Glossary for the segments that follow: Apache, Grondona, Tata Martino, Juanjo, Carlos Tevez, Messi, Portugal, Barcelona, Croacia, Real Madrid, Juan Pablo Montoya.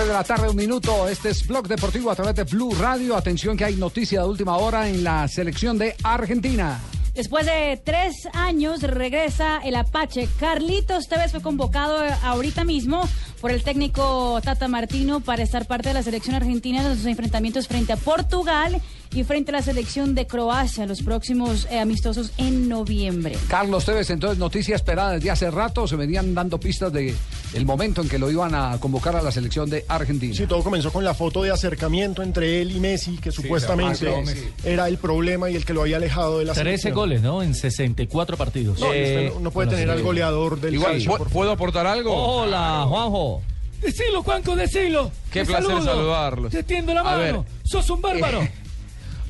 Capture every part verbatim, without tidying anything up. tres de la tarde, un minuto. Este es Blog Deportivo a través de Blue Radio. Atención que hay noticia de última hora en la selección de Argentina. Después de tres años regresa el Apache. Carlos Tevez fue convocado ahorita mismo por el técnico Tata Martino para estar parte de la selección argentina en sus enfrentamientos frente a Portugal y frente a la selección de Croacia, los próximos eh, amistosos en noviembre. Carlos Tevez, entonces, noticia esperada desde hace rato, se venían dando pistas de el momento en que lo iban a convocar a la selección de Argentina. Sí, todo comenzó con la foto de acercamiento entre él y Messi, que sí, supuestamente Messi, Messi. era el problema y el que lo había alejado de la selección. trece goles, ¿no? En sesenta y cuatro partidos. No, eh, no puede no tener al goleador del Igual, calcio, ¿puedo aportar algo? Hola, Juanjo. Decilo, Juanjo, decilo. Qué Te placer saludo. saludarlos. Te tiendo la mano. Sos un bárbaro. Eh.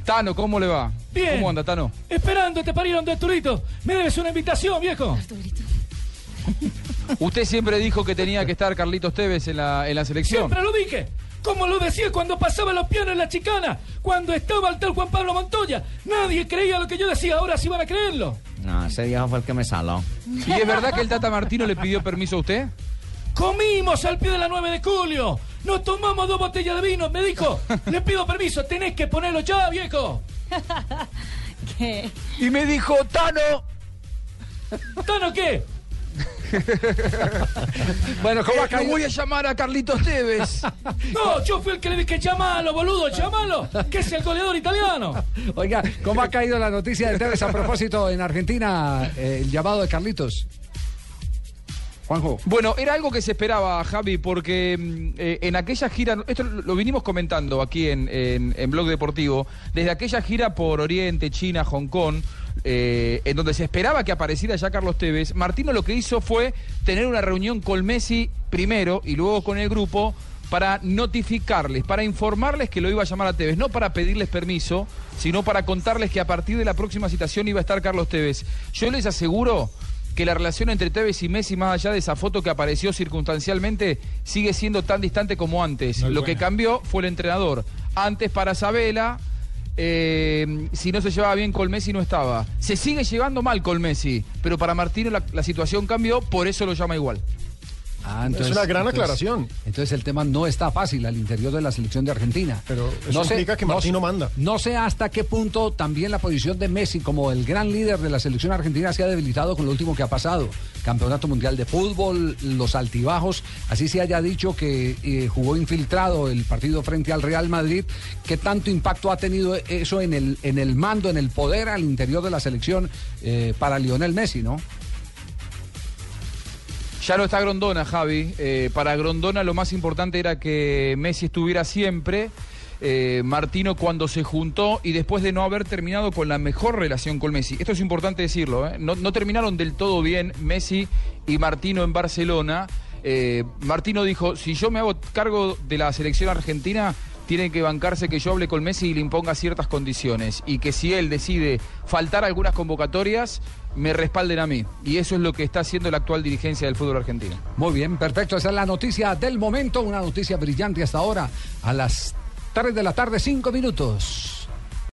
Tano, ¿cómo le va? Bien. ¿Cómo anda, Tano? Esperando, te parieron dos turitos. Me debes una invitación, viejo. Usted siempre dijo que tenía que estar Carlos Tevez en la, en la selección. Siempre lo dije. Como lo decía cuando pasaba los pianos en la chicana, cuando estaba el tal Juan Pablo Montoya. Nadie creía lo que yo decía, ahora sí van a creerlo. No, ese viejo fue el que me saló. ¿Y es verdad que el Tata Martino le pidió permiso a usted? Comimos al pie de la nueve de julio. Nos tomamos dos botellas de vino. Me dijo, le pido permiso, tenés que ponerlo ya, viejo. ¿Qué? Y me dijo, Tano. ¿Tano qué? Bueno, ¿cómo acá voy a llamar a Carlos Tevez? No, yo fui el que le dije, llamalo, boludo, llamalo, que es el goleador italiano. Oiga, ¿cómo ha caído la noticia de Tevez a propósito en Argentina, eh, el llamado de Carlitos? Juanjo. Bueno, era algo que se esperaba, Javi, porque eh, en aquella gira, esto lo vinimos comentando aquí en, en, en Blog Deportivo, desde aquella gira por Oriente, China, Hong Kong, eh, en donde se esperaba que apareciera ya Carlos Tevez, Martino lo que hizo fue tener una reunión con Messi primero y luego con el grupo para notificarles, para informarles que lo iba a llamar a Tevez, no para pedirles permiso, sino para contarles que a partir de la próxima citación iba a estar Carlos Tevez. Yo les aseguro que la relación entre Tevez y Messi, más allá de esa foto que apareció circunstancialmente, sigue siendo tan distante como antes. Lo que cambió fue el entrenador. Antes para Sabela, eh, si no se llevaba bien con Messi no estaba. Se sigue llevando mal con Messi, pero para Martino la, la situación cambió, por eso lo llama igual. Ah, entonces, es una gran entonces, aclaración. Entonces el tema no está fácil al interior de la selección de Argentina. Pero eso no implica sé, que Martino no, manda. No sé hasta qué punto también la posición de Messi como el gran líder de la selección argentina se ha debilitado con lo último que ha pasado. Campeonato Mundial de Fútbol, los altibajos. Así se haya dicho que eh, jugó infiltrado el partido frente al Real Madrid. ¿Qué tanto impacto ha tenido eso en el, en el mando, en el poder al interior de la selección eh, para Lionel Messi, no? Ya no está Grondona, Javi. Eh, para Grondona lo más importante era que Messi estuviera siempre. Eh, Martino cuando se juntó y después de no haber terminado con la mejor relación con Messi. Esto es importante decirlo, ¿eh? No, no terminaron del todo bien Messi y Martino en Barcelona. Eh, Martino dijo, si yo me hago cargo de la selección argentina, tienen que bancarse que yo hable con Messi y le imponga ciertas condiciones. Y que si él decide faltar algunas convocatorias, me respalden a mí. Y eso es lo que está haciendo la actual dirigencia del fútbol argentino. Muy bien, perfecto. Esa es la noticia del momento. Una noticia brillante hasta ahora. A las tres de la tarde, cinco minutos.